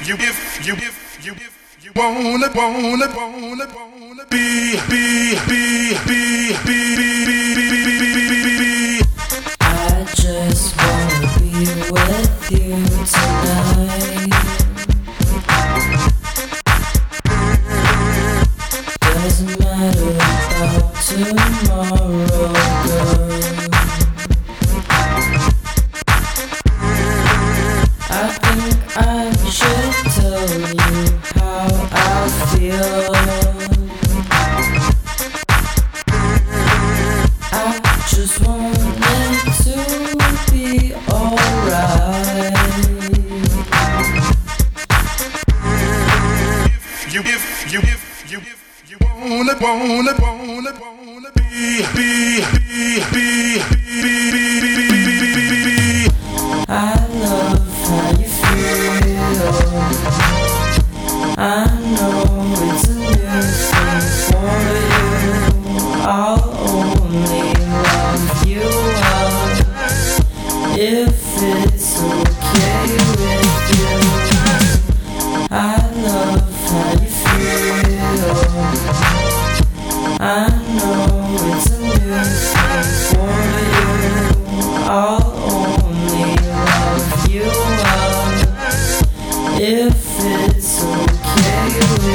if you wanna be I just wanna be with you tonight. Doesn't matter about tomorrow, girl. I think I should tell you how I feel. I just want it to be alright. If you wanna be I love how you feel. I know it's a new thing for you. I'll only love you up if it's okay with you. I love how you feel. I know it's a new thing for you. I'll only love you up if it's okay with you.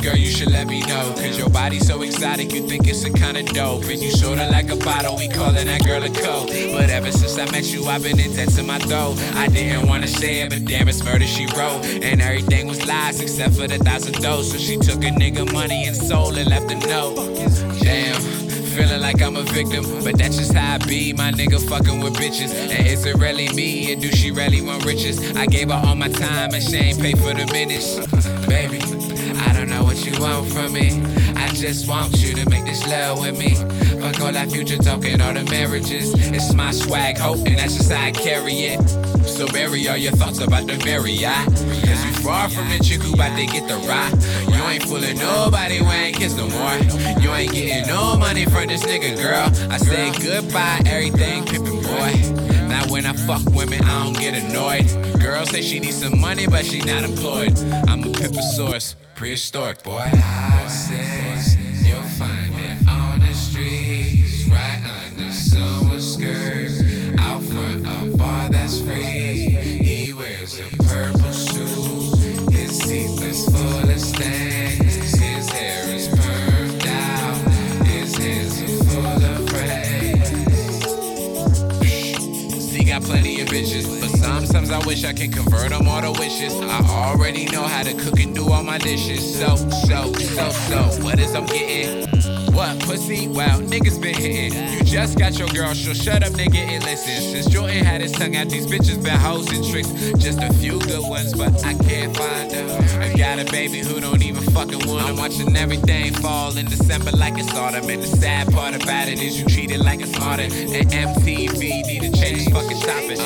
Girl, you should let me know, cause your body's so exotic, you think it's a kind of dope. And you shoulder like a bottle, we callin' that girl a coke. But ever since I met you, I've been in debt to my throat. I didn't wanna say it, but damn, it's murder she wrote. And everything was lies, except for the $1,000. So she took a nigga money and soul and left a note. Damn. feeling like I'm a victim, but that's just how I be. My nigga fucking with bitches, and is it really me, and do she really want riches? I gave her all my time and she ain't paid for the minutes. Baby, I don't know what you want from me. I just want you to make this love with me. Fuck all that future talking, all the marriages. It's my swag, hope, and that's just how I carry it. So bury all your thoughts about the very eye. Cause you far from the chick who bout to get the ride. You ain't fooling nobody, we ain't kiss no more. You ain't getting no money from this nigga, girl. I said goodbye, everything pimpin', boy. Now when I fuck women, I don't get annoyed. Girl say she need some money, but she not employed. I'm a pimposaurus, prehistoric, boy. I said you'll find it on the streets, right under someone's skirt. Out front a bar that's free. He wears a purple shoe. His teeth is full of stains. His hair is permed out. His hands are full of praise. See, got plenty of bitches, but sometimes I wish I could convert them all to wishes. I already know how to cook and do all my dishes. So what is I'm getting? What, pussy? Wow, niggas been hitting. You just got your girl, she'll shut up, nigga, and listen. Since Jordan had his tongue out, these bitches been hoes and tricks. Just a few good ones, but I can't find her. I got a baby who don't even fucking want her. I'm watching everything fall in December like it's autumn. And the sad part about it is you treat it like it's harder. And MTV need to change fucking topic.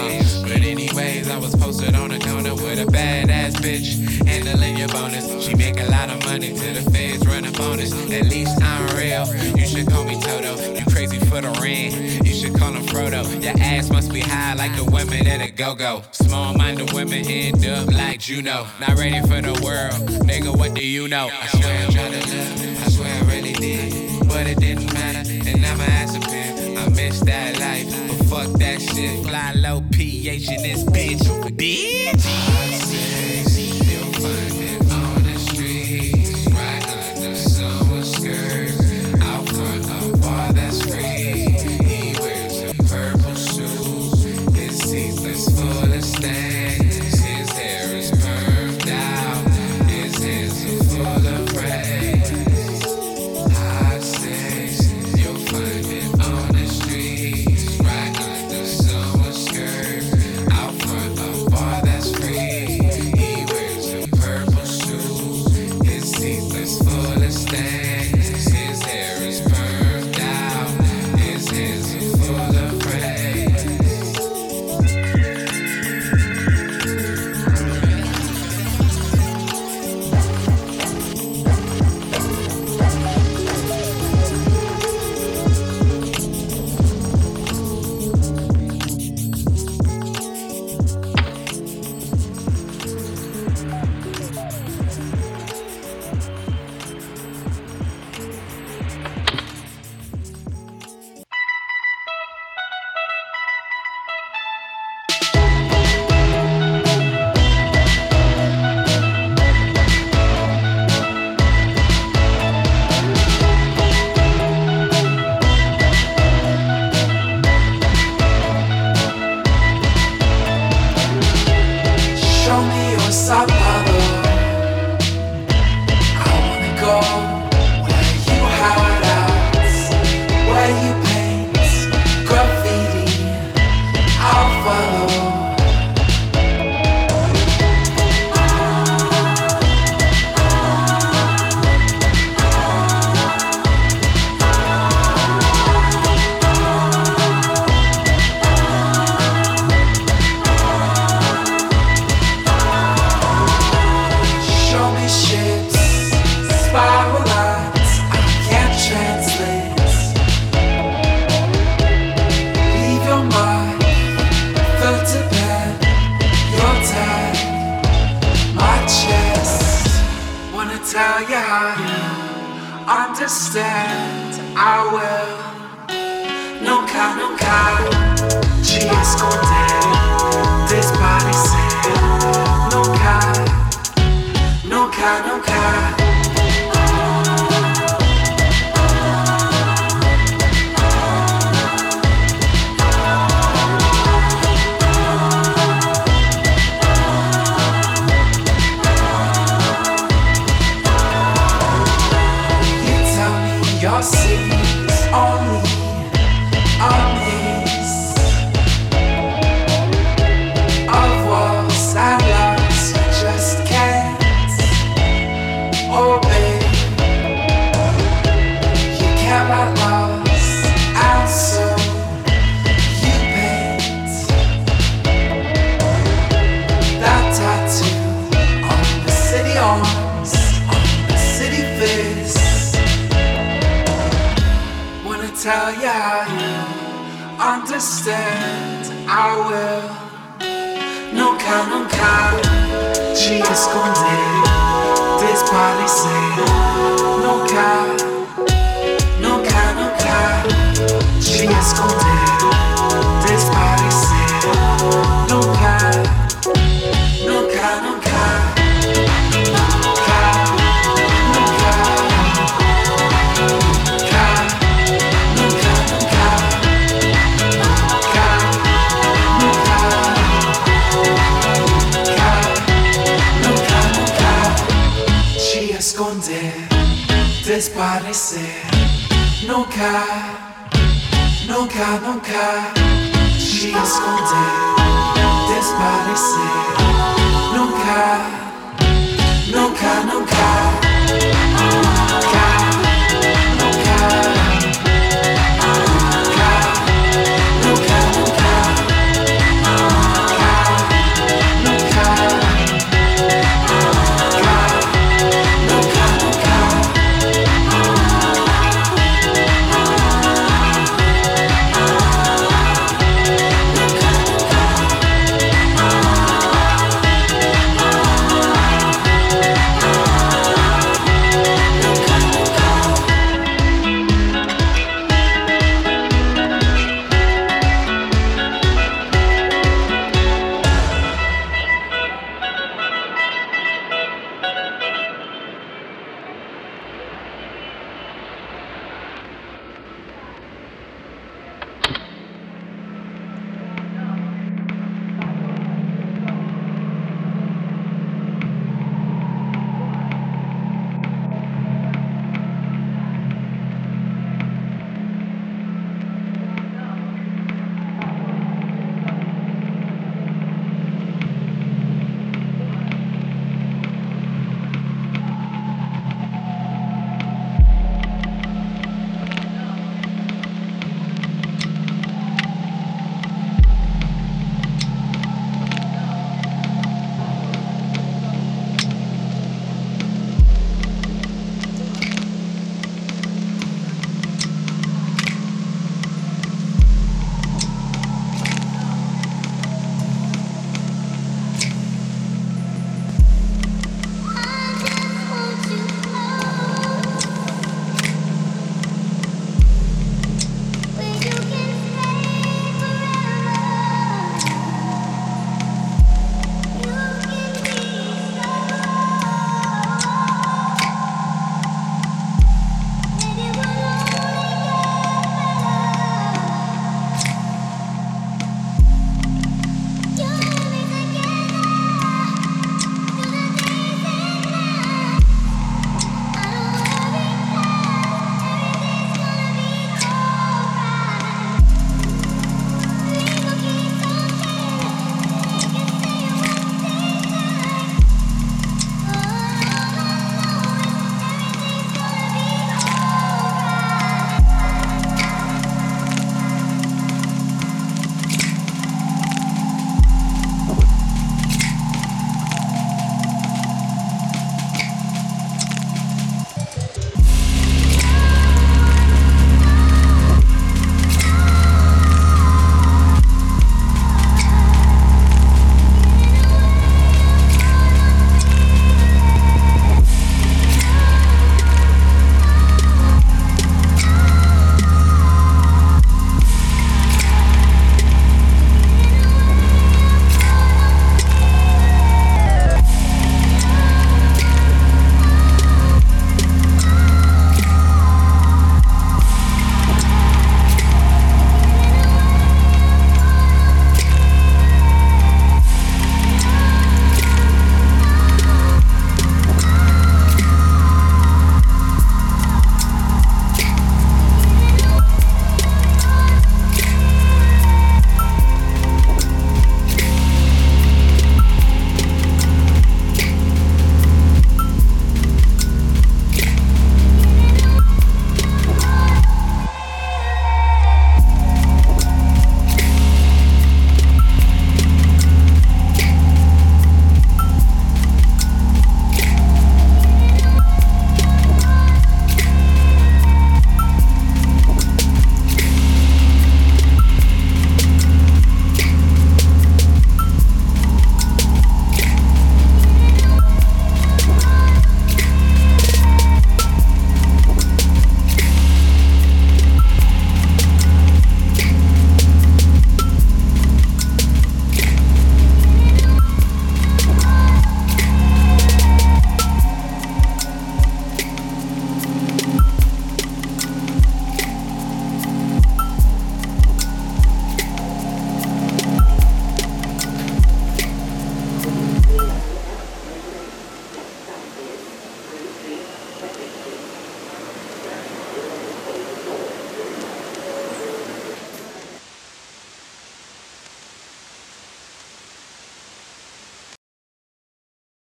But anyways, I was posted on a corner with a badass bitch. Handling your bonus. She make a lot of money till the feds run a bonus. At least I'm real. You should call me Toto, you crazy for the ring. You should call him Frodo. Your ass must be high like the women at a go-go. Small-minded women end up like Juno. Not ready for the world, nigga, what do you know? I swear I tried to love, I swear I really did. But it didn't matter, and now my ass a pimp. I missed that life, but fuck that shit. Fly low, pH in this bitch. You'll find it on the streets, right under someone's skirt. That's free. He wears a purple shoe. His teeth is full of stains. His hair is permed out. His hands are full of praise. Hot sex, you'll find it on the streets, right under someone's skirt. Out front a bar that's free. He wears a purple shoe. His teeth is full of stains. Your cities on tell you you understand. I will. No count. She esconded this policy. No count. She esconded this policy. No count. Desparecer, nunca, she esconde, desparecer.